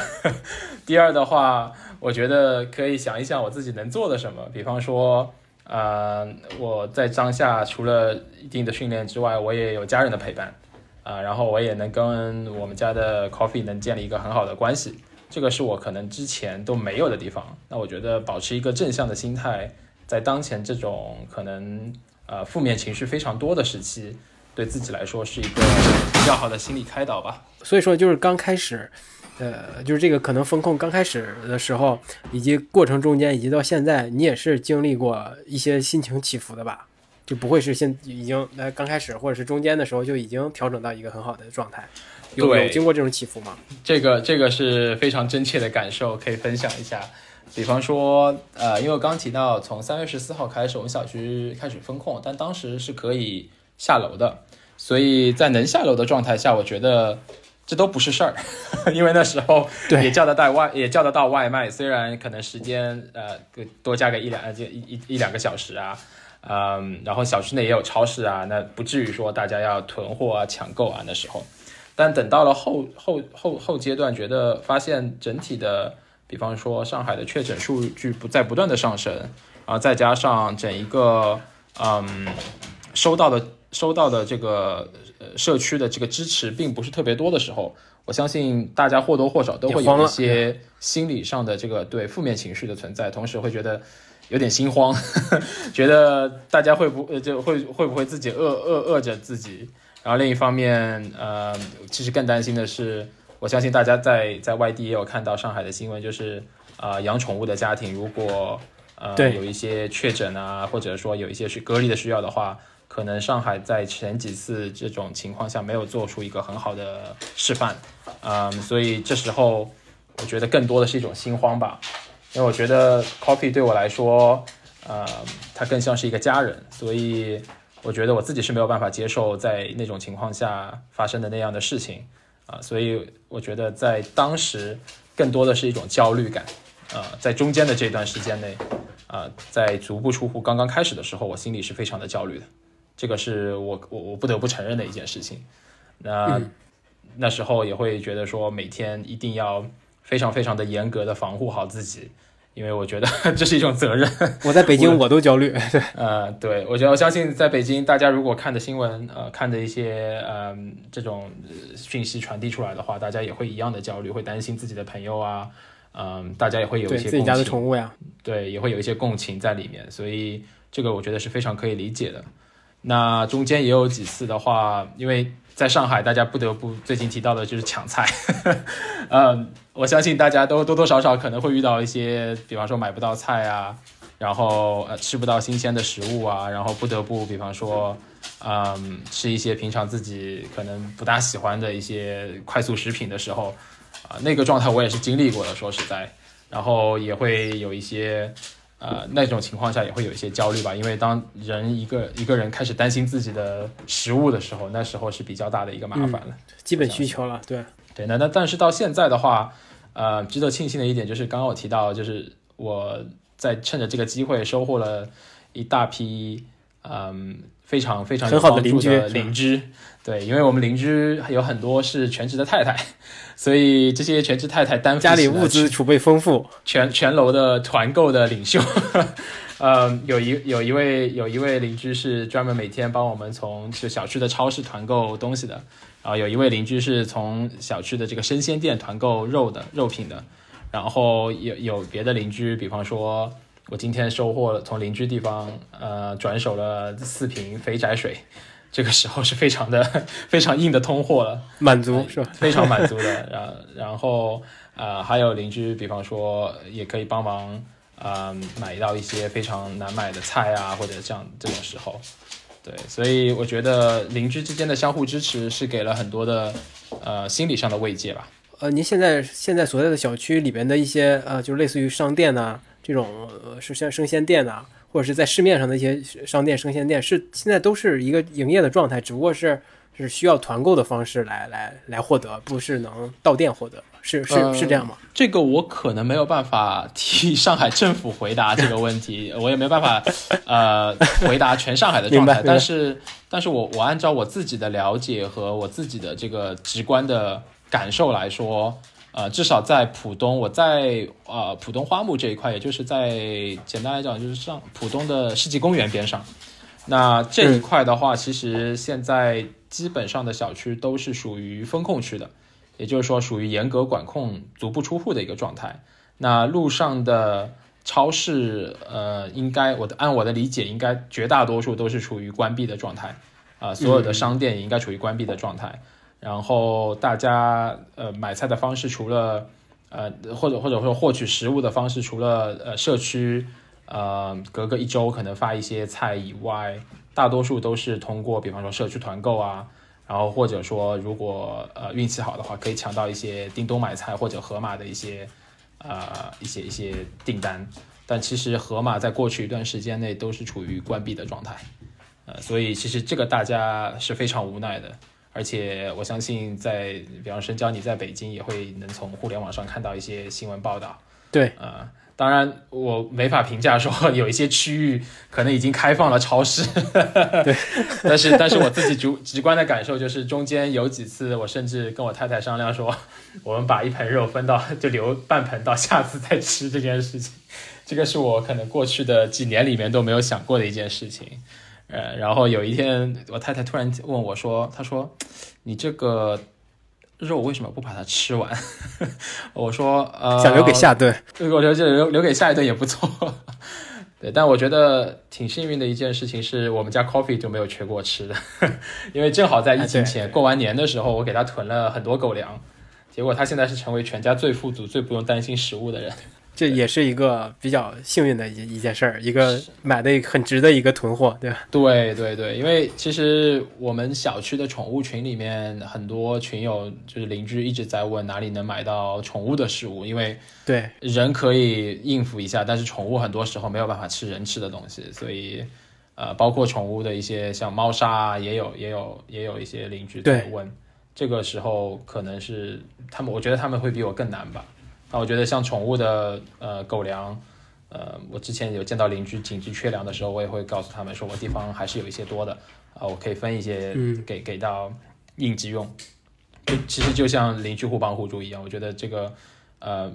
第二的话，我觉得可以想一想我自己能做的什么，比方说。呃，我在当下除了一定的训练之外，我也有家人的陪伴啊、呃，然后我也能跟我们家的 coffee 能建立一个很好的关系，这个是我可能之前都没有的地方。那我觉得保持一个正向的心态，在当前这种可能呃负面情绪非常多的时期，对自己来说是一个比较好的心理开导吧。所以说就是刚开始呃，就是这个可能风控刚开始的时候以及过程中间以及到现在，你也是经历过一些心情起伏的吧？就不会是现已经呃刚开始或者是中间的时候就已经调整到一个很好的状态，有有经过这种起伏吗？这个这个是非常真切的感受，可以分享一下。比方说呃，因为我刚提到从三月十四号开始我们小区开始封控，但当时是可以下楼的，所以在能下楼的状态下我觉得这都不是事儿，因为那时候也叫得到外也叫得到外卖，虽然可能时间呃多加个一两一一一两个小时啊，嗯，然后小区内也有超市啊，那不至于说大家要囤货啊抢购啊那时候。但等到了后后后后阶段，觉得发现整体的，比方说上海的确诊数据不在不断的上升，然后再加上整一个嗯收到的收到的这个社区的这个支持并不是特别多的时候，我相信大家或多或少都会有一些心理上的这个对负面情绪的存在，同时会觉得有点心慌，呵呵觉得大家会不就会会不会自己饿饿饿着自己。然后另一方面，呃，其实更担心的是，我相信大家在在外地也有看到上海的新闻，就是啊、呃，养宠物的家庭如果呃有一些确诊啊，或者说有一些是隔离的需要的话，可能上海在前几次这种情况下没有做出一个很好的示范，嗯、呃，所以这时候我觉得更多的是一种心慌吧，因为我觉得 coffee 对我来说，呃，它更像是一个家人，所以。我觉得我自己是没有办法接受在那种情况下发生的那样的事情啊、呃，所以我觉得在当时更多的是一种焦虑感啊、呃，在中间的这段时间内啊、呃，在足不出户刚刚开始的时候，我心里是非常的焦虑的，这个是我我我不得不承认的一件事情。那、嗯、那时候也会觉得说每天一定要非常非常的严格的防护好自己。因为我觉得这是一种责任。我在北京我都焦虑。对，呃，对，我觉得我相信在北京，大家如果看的新闻，呃，看的一些呃这种讯息传递出来的话，大家也会一样的焦虑，会担心自己的朋友啊，嗯、呃，大家也会有一些共情，对自己家的宠物呀，对，也会有一些共情在里面，所以这个我觉得是非常可以理解的。那中间也有几次的话，因为在上海，大家不得不最近提到的就是抢菜。嗯，我相信大家都多多少少可能会遇到一些，比方说买不到菜啊，然后呃吃不到新鲜的食物啊，然后不得不比方说，嗯，吃一些平常自己可能不大喜欢的一些快速食品的时候，啊、呃，那个状态我也是经历过的，说实在，然后也会有一些。呃，那种情况下也会有一些焦虑吧，因为当人一个一个人开始担心自己的食物的时候，那时候是比较大的一个麻烦了，嗯、基本需求了，对对。那那但是到现在的话，呃，值得庆幸的一点就是，刚刚我提到，就是我在趁着这个机会收获了一大批，嗯、呃，非常非常有帮助的邻居，对，因为我们邻居有很多是全职的太太。所以这些全职太太担负家里物资储备丰富，全全楼的团购的领袖，呃，有一有一位有一位邻居是专门每天帮我们从就小区的超市团购东西的，然后有一位邻居是从小区的这个生鲜店团购肉的肉品的，然后有有别的邻居，比方说我今天收获了从邻居地方呃转手了四瓶肥宅水。这个时候是非常的非常硬的通货了，满足是吧？非常满足的。然后然后呃，还有邻居，比方说也可以帮忙啊、呃，买到一些非常难买的菜啊，或者这样这种时候，对，所以我觉得邻居之间的相互支持是给了很多的呃心理上的慰藉吧。呃，您现在现在所在的小区里边的一些呃，就是类似于商店啊这种呃，是像生鲜店啊。或者是在市面上的一些商店、生鲜店，是现在都是一个营业的状态，只不过是是需要团购的方式来来来获得，不是能到店获得，是是是这样吗、呃？这个我可能没有办法替上海政府回答这个问题，我也没办法呃回答全上海的状态，但是但是我我按照我自己的了解和我自己的这个直观的感受来说。呃，至少在浦东，我在呃浦东花木这一块，也就是在简单来讲，就是上浦东的世纪公园边上。那这一块的话，其实现在基本上的小区都是属于封控区的，也就是说属于严格管控、足不出户的一个状态。那路上的超市，呃，应该我的按我的理解，应该绝大多数都是处于关闭的状态。呃、所有的商店也应该处于关闭的状态。嗯、然后大家呃买菜的方式除了呃或者或者说获取食物的方式除了呃社区呃隔个一周可能发一些菜以外，大多数都是通过比方说社区团购啊。然后或者说，如果呃运气好的话，可以抢到一些叮咚买菜或者盒马的一些呃一些一些订单。但其实盒马在过去一段时间内都是处于关闭的状态，呃，所以其实这个大家是非常无奈的。而且我相信在，在比方深交你在北京也会能从互联网上看到一些新闻报道。对，呃，当然我没法评价说有一些区域可能已经开放了超市，对，但是但是我自己直直观的感受就是中间有几次我甚至跟我太太商量说，我们把一盆肉分到就留半盆到下次再吃这件事情，这个是我可能过去的几年里面都没有想过的一件事情。呃，然后有一天我太太突然问我说，她说你这个肉为什么不把它吃完？我说，呃，想留给下一顿，我留留留给下一顿也不错。对，但我觉得挺幸运的一件事情是我们家 coffee 就没有缺过吃的，因为正好在疫情前、啊、过完年的时候，我给他囤了很多狗粮，结果他现在是成为全家最富足、最不用担心食物的人。这也是一个比较幸运的一一件事儿，一个买的很值的一个囤货，对吧？对对对，因为其实我们小区的宠物群里面很多群友就是邻居一直在问哪里能买到宠物的食物，因为对人可以应付一下，但是宠物很多时候没有办法吃人吃的东西，所以呃，包括宠物的一些像猫砂也有也有也有一些邻居在问，这个时候可能是他们，我觉得他们会比我更难吧。那我觉得像宠物的呃狗粮，呃，我之前有见到邻居紧急缺粮的时候，我也会告诉他们说，我地方还是有一些多的，啊、呃，我可以分一些给给到应急用。就其实就像邻居互帮互助一样，我觉得这个呃，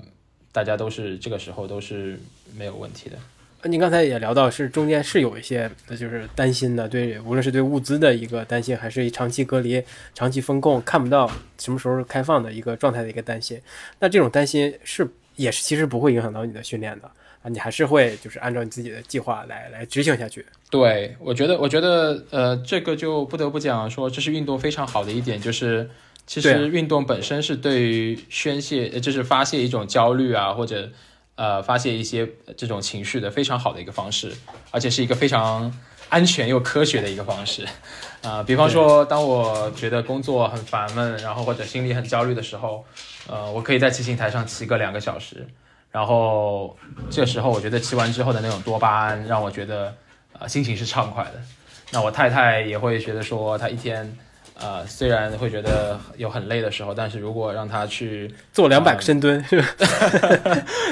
大家都是这个时候都是没有问题的。您刚才也聊到是中间是有一些就是担心的，对，无论是对物资的一个担心，还是长期隔离、长期封控看不到什么时候开放的一个状态的一个担心。那这种担心是也是其实不会影响到你的训练的啊，你还是会就是按照你自己的计划来来执行下去。对，我觉得我觉得呃，这个就不得不讲说，这是运动非常好的一点，就是其实运动本身是对于宣泄，就是发泄一种焦虑啊，或者。呃，发泄一些这种情绪的非常好的一个方式，而且是一个非常安全又科学的一个方式。呃，比方说，当我觉得工作很烦闷，然后或者心里很焦虑的时候，呃，我可以在骑行台上骑个两个小时，然后这时候我觉得骑完之后的那种多巴胺让我觉得呃心情是畅快的。那我太太也会觉得说，她一天。呃，虽然会觉得有很累的时候，但是如果让他去做两百个深蹲，是吧？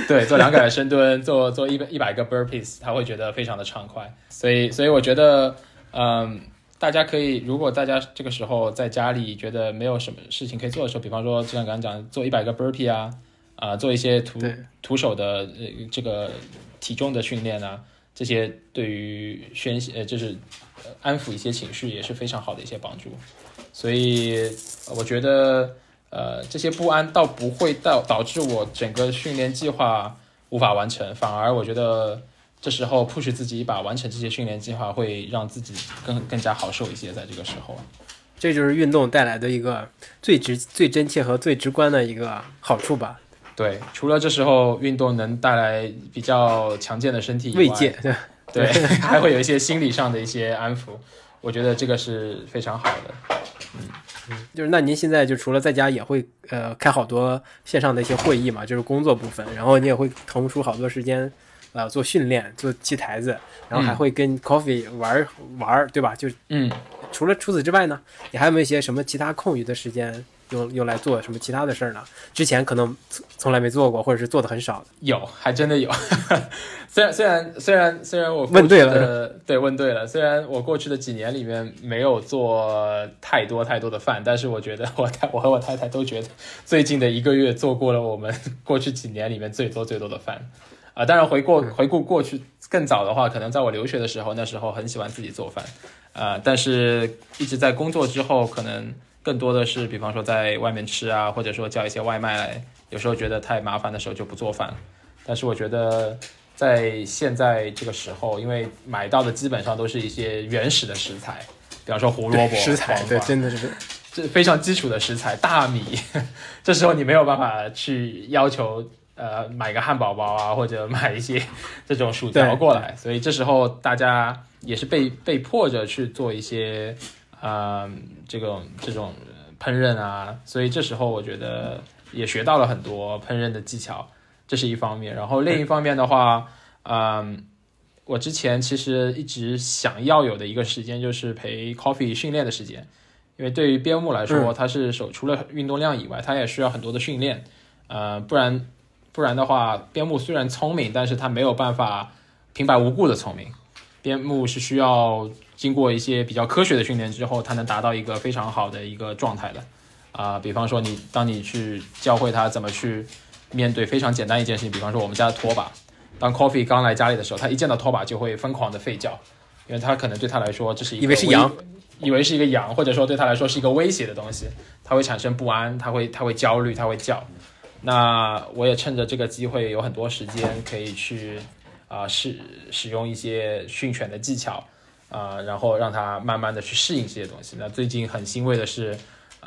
对，做两百个深蹲，做做一百一百个 burpees， 他会觉得非常的畅快。所以，所以我觉得，嗯、呃，大家可以，如果大家这个时候在家里觉得没有什么事情可以做的时候，比方说，就像刚刚讲，做一百个 burpee 啊，啊、呃，做一些徒徒手的、呃、这个体重的训练啊，这些对于宣泄，呃，就是安抚一些情绪也是非常好的一些帮助。所以我觉得，呃，这些不安倒不会导导致我整个训练计划无法完成，反而我觉得这时候 push 自己一把，完成这些训练计划，会让自己更更加好受一些。在这个时候，这就是运动带来的一个最直、最真切和最直观的一个好处吧。对，除了这时候运动能带来比较强健的身体以外，慰藉，对，对，还会有一些心理上的一些安抚。我觉得这个是非常好的。嗯，就是那您现在就除了在家也会呃开好多线上的一些会议嘛，就是工作部分，然后你也会腾出好多时间呃做训练，做骑台子，然后还会跟 coffee 玩、嗯、玩，对吧？就嗯，除了除此之外呢，你还有没有一些什么其他空余的时间用用来做什么其他的事儿呢？之前可能从来没做过，或者是做的很少的。有，还真的有。虽然虽然虽然虽然我问对了，对，问对了。虽然我过去的几年里面没有做太多太多的饭，但是我觉得我太我和我太太都觉得最近的一个月做过了我们过去几年里面最多最多的饭啊、呃！当然回过回顾过去更早的话，可能在我留学的时候，那时候很喜欢自己做饭啊、呃，但是一直在工作之后可能。更多的是比方说在外面吃啊，或者说叫一些外卖来，有时候觉得太麻烦的时候就不做饭了。但是我觉得在现在这个时候，因为买到的基本上都是一些原始的食材，比方说胡萝卜食材，对，真的是这非常基础的食材，大米这时候你没有办法去要求呃买个汉堡包啊，或者买一些这种薯条过来，所以这时候大家也是被被迫着去做一些呃这种这种烹饪啊，所以这时候我觉得也学到了很多烹饪的技巧，这是一方面。然后另一方面的话，嗯，我之前其实一直想要有的一个时间就是陪 Coffee 训练的时间，因为对于边牧来说，他是手除了运动量以外，他也需要很多的训练，呃，不然不然的话，边牧虽然聪明，但是他没有办法平白无故的聪明，边牧是需要经过一些比较科学的训练之后，他能达到一个非常好的一个状态的。啊、呃，比方说你当你去教会他怎么去面对非常简单一件事情，比方说我们家的拖把，当 Coffee 刚来家里的时候，他一见到拖把就会疯狂的吠叫，因为他可能对他来说这是一个以为是羊，以为是一个羊，或者说对他来说是一个威胁的东西，他会产生不安，他会他会焦虑，他会叫。那我也趁着这个机会有很多时间可以去啊、呃、使使用一些训犬的技巧啊、呃，然后让他慢慢的去适应这些东西。那最近很欣慰的是。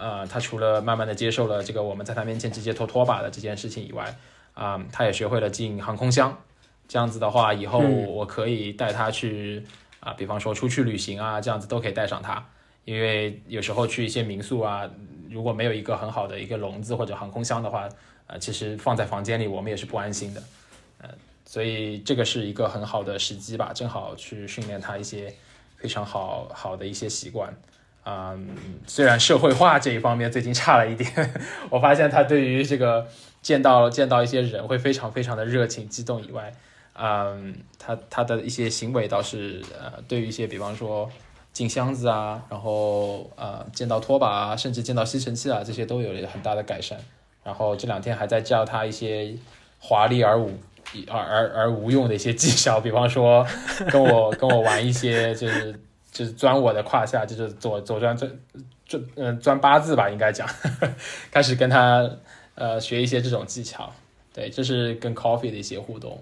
呃，他除了慢慢的接受了这个我们在他面前直接拖拖把的这件事情以外，啊、嗯，他也学会了进航空箱。这样子的话，以后我可以带他去啊、呃，比方说出去旅行啊，这样子都可以带上他。因为有时候去一些民宿啊，如果没有一个很好的一个笼子或者航空箱的话，呃，其实放在房间里我们也是不安心的。呃，所以这个是一个很好的时机吧，正好去训练他一些非常好好的一些习惯。嗯，虽然社会化这一方面最近差了一点，我发现他对于这个见到见到一些人会非常非常的热情激动以外，嗯，他他的一些行为倒是呃，对于一些比方说进箱子啊，然后呃见到拖把啊，甚至见到吸尘器啊，这些都有了很大的改善。然后这两天还在教他一些华丽而无而而而无用的一些技巧，比方说跟我跟我玩一些就是。就是钻我的胯下，就是左左钻钻钻嗯钻八字吧，应该讲。开始跟他呃学一些这种技巧，对，这是跟 Coffee 的一些互动。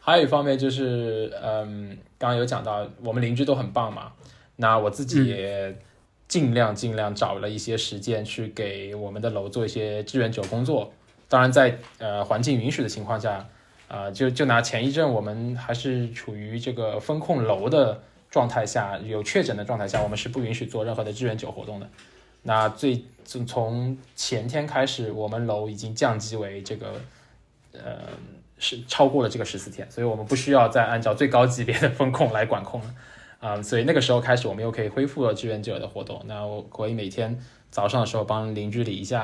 还有一方面就是，嗯，刚刚有讲到我们邻居都很棒嘛，那我自己也尽量尽量找了一些时间去给我们的楼做一些志愿者工作。当然在，在呃环境允许的情况下，啊、呃，就就拿前一阵我们还是处于这个风控楼的。状态下有确诊的状态下，我们是不允许做任何的志愿者活动的。那最从前天开始，我们楼已经降级为这个，呃，是超过了这个十四天，所以我们不需要再按照最高级别的风控来管控了。啊、嗯，所以那个时候开始，我们又可以恢复了志愿者的活动。那我可以每天早上的时候帮邻居理一下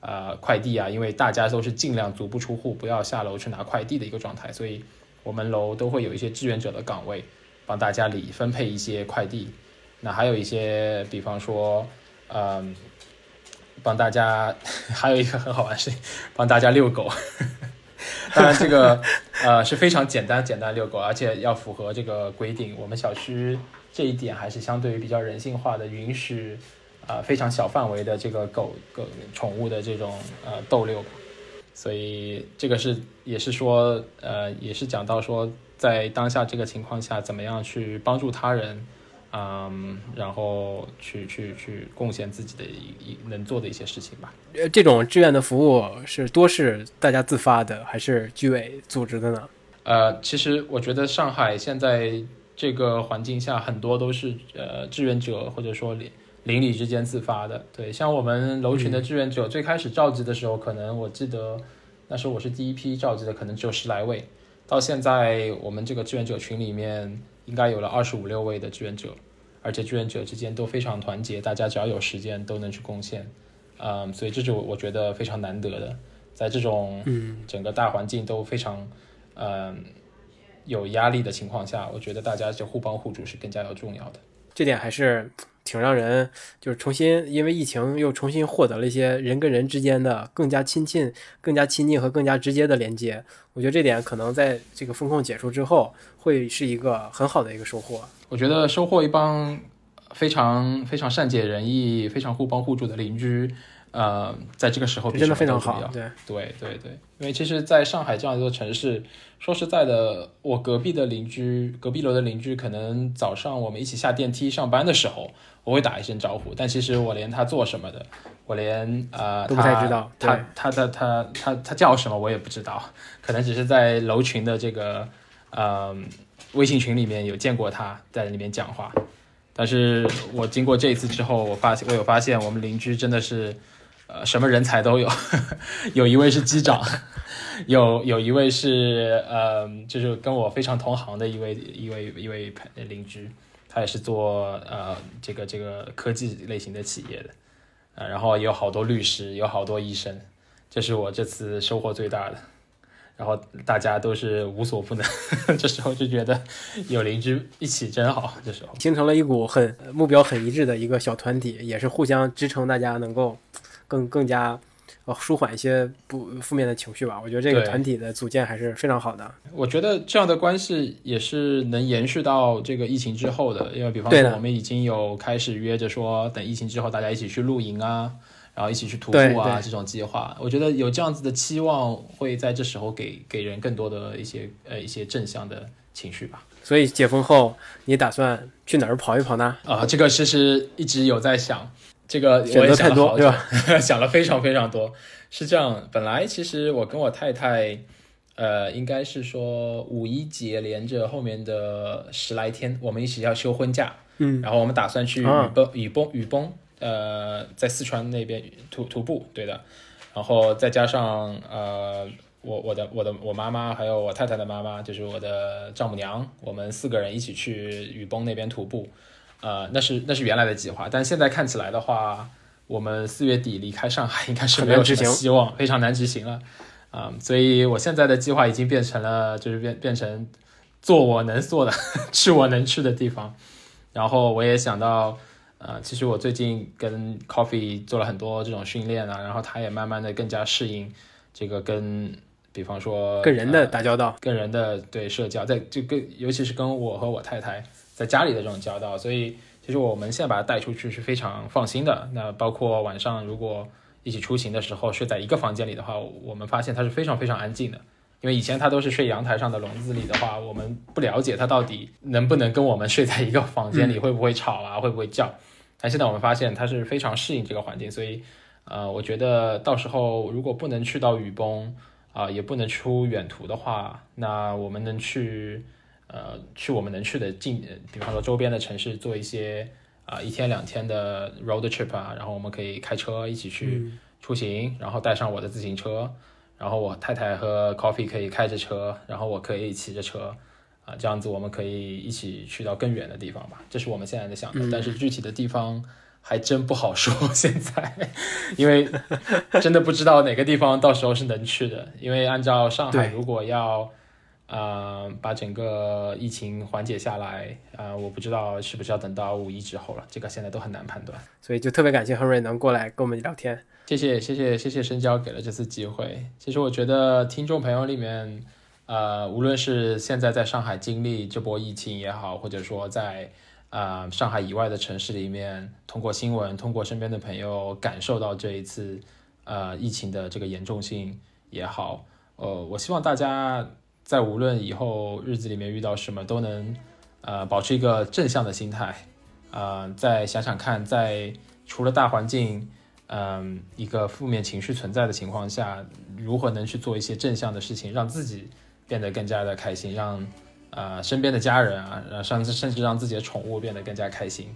啊、呃、快递啊，因为大家都是尽量足不出户，不要下楼去拿快递的一个状态，所以我们楼都会有一些志愿者的岗位。帮大家里分配一些快递，那还有一些，比方说，嗯，帮大家还有一个很好玩的事情，帮大家遛狗。当然，这个呃是非常简单简单遛狗，而且要符合这个规定。我们小区这一点还是相对于比较人性化的，允许啊、呃、非常小范围的这个狗狗宠物的这种呃逗遛，所以这个是也是说呃也是讲到说。在当下这个情况下，怎么样去帮助他人，嗯，然后去去去贡献自己的一能做的一些事情吧。呃，这种志愿的服务是多是大家自发的，还是居委组织的呢？呃，其实我觉得上海现在这个环境下，很多都是呃志愿者或者说邻邻里之间自发的。对，像我们楼群的志愿者，嗯、最开始召集的时候，可能我记得那时候我是第一批召集的，可能只有十来位。到现在我们这个志愿者群里面应该有了二十五六位的志愿者，而且志愿者之间都非常团结，大家只要有时间都能去贡献，嗯，所以这是我觉得非常难得的，在这种整个大环境都非常嗯有压力的情况下，我觉得大家就互帮互助是更加有重要的。这点还是挺让人就是重新因为疫情又重新获得了一些人跟人之间的更加亲近更加亲近和更加直接的连接，我觉得这点可能在这个风控解除之后会是一个很好的一个收获。我觉得收获一帮非常非常善解人意非常互帮互助的邻居，呃，在这个时候真的非常好，对对对对，因为其实在上海这样一座城市，说实在的，我隔壁的邻居，隔壁楼的邻居，可能早上我们一起下电梯上班的时候，我会打一声招呼，但其实我连他做什么的，我连啊、呃、都不太知道，他他他他他他叫什么我也不知道，可能只是在楼群的这个呃微信群里面有见过他在里面讲话，但是我经过这一次之后，我发现我有发现我们邻居真的是。呃，什么人才都有，呵呵，有一位是机长，有有一位是呃，就是跟我非常同行的一位一位一位邻居，他也是做呃这个这个科技类型的企业的，呃，然后有好多律师，有好多医生，这是我这次收获最大的。然后大家都是无所不能，这时候就觉得有邻居一起真好。这时候形成了一股很目标很一致的一个小团体，也是互相支撑，大家能够。更更加、哦、舒缓一些不负面的情绪吧，我觉得这个团体的组建还是非常好的。我觉得这样的关系也是能延续到这个疫情之后的，因为比方说我们已经有开始约着说等疫情之后大家一起去露营啊，然后一起去徒步啊，这种计划，我觉得有这样子的期望会在这时候给给人更多的一些呃一些正向的情绪吧。所以解封后你打算去哪儿跑一跑呢？啊、呃，这个其实一直有在想，这个我也想了好久，想了非常非常多。是这样，本来其实我跟我太太，呃，应该是说五一节连着后面的十来天，我们一起要休婚假，嗯，然后我们打算去雨崩、啊、雨崩雨崩，呃，在四川那边徒徒步，对的。然后再加上呃，我我的我的我妈妈还有我太太的妈妈，就是我的丈母娘，我们四个人一起去雨崩那边徒步。呃，那是那是原来的计划，但现在看起来的话，我们四月底离开上海应该是没有什么希望，非常难执行了，啊、嗯，所以我现在的计划已经变成了，就是变变成做我能做的，去我能去的地方。然后我也想到，呃，其实我最近跟 Coffee 做了很多这种训练啊，然后他也慢慢的更加适应这个跟，比方说跟人的打交道，呃、跟人的对社交，在就跟尤其是跟我和我太太。在家里的这种交道，所以其实我们现在把它带出去是非常放心的。那包括晚上如果一起出行的时候睡在一个房间里的话，我们发现它是非常非常安静的。因为以前它都是睡阳台上的笼子里的话，我们不了解它到底能不能跟我们睡在一个房间里，会不会吵啊，会不会叫。但现在我们发现它是非常适应这个环境，所以呃，我觉得到时候如果不能去到雨崩啊、呃，也不能出远途的话，那我们能去。呃，去我们能去的近，比方说周边的城市做一些啊、呃、一天两天的 road trip 啊，然后我们可以开车一起去出行，嗯、然后带上我的自行车，然后我太太和 Coffee 可以开着车，然后我可以骑着车，啊、呃，这样子我们可以一起去到更远的地方吧。这是我们现在在想的，嗯、但是具体的地方还真不好说现在，因为真的不知道哪个地方到时候是能去的，因为按照上海如果要。呃，把整个疫情缓解下来，呃，我不知道是不是要等到五一之后了，这个现在都很难判断。所以就特别感谢 Henry 能过来跟我们聊天，谢谢谢谢谢谢深交给了这次机会。其实我觉得听众朋友里面，呃，无论是现在在上海经历这波疫情也好，或者说在呃上海以外的城市里面，通过新闻，通过身边的朋友感受到这一次呃疫情的这个严重性也好，呃，我希望大家。在无论以后日子里面遇到什么都能呃保持一个正向的心态，呃再想想看，在除了大环境嗯、呃、一个负面情绪存在的情况下，如何能去做一些正向的事情，让自己变得更加的开心，让呃身边的家人啊，甚至甚至让自己的宠物变得更加开心。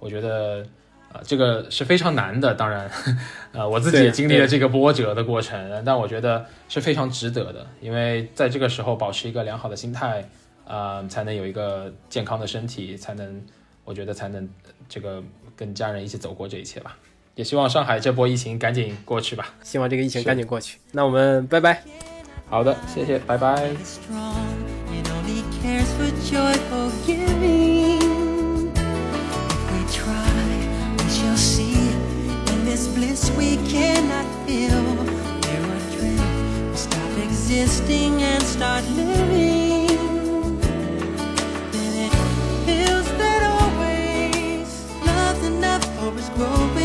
我觉得呃这个是非常难的，当然呃我自己也经历了这个波折的过程，但我觉得是非常值得的，因为在这个时候保持一个良好的心态，呃才能有一个健康的身体，才能我觉得才能这个跟家人一起走过这一切吧。也希望上海这波疫情赶紧过去吧，希望这个疫情赶紧过去。那我们拜拜。好的，谢谢，拜拜。Bliss we cannot feel. We're adrift. We stop existing and start living. Then it feels that always love's enough for us growing.